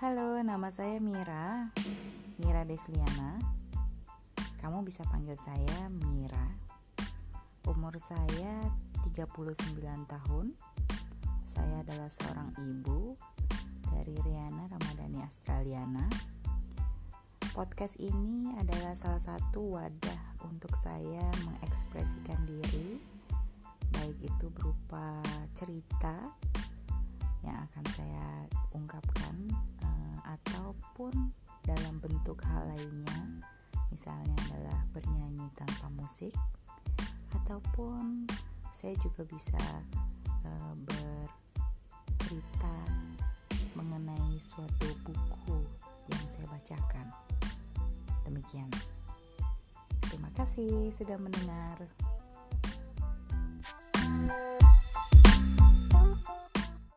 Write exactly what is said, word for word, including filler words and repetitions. Halo, nama saya Mira, Mira Desliana. Kamu bisa panggil saya Mira. Umur saya tiga puluh sembilan tahun. Saya adalah seorang ibu dari Riana Ramadhani Australiana. Podcast ini adalah salah satu wadah untuk saya mengekspresikan diri, baik itu berupa cerita yang akan saya ungkapkan ataupun dalam bentuk hal lainnya, misalnya adalah bernyanyi tanpa musik, ataupun saya juga bisa e, bercerita mengenai suatu buku yang saya bacakan. Demikian, terima kasih sudah mendengar.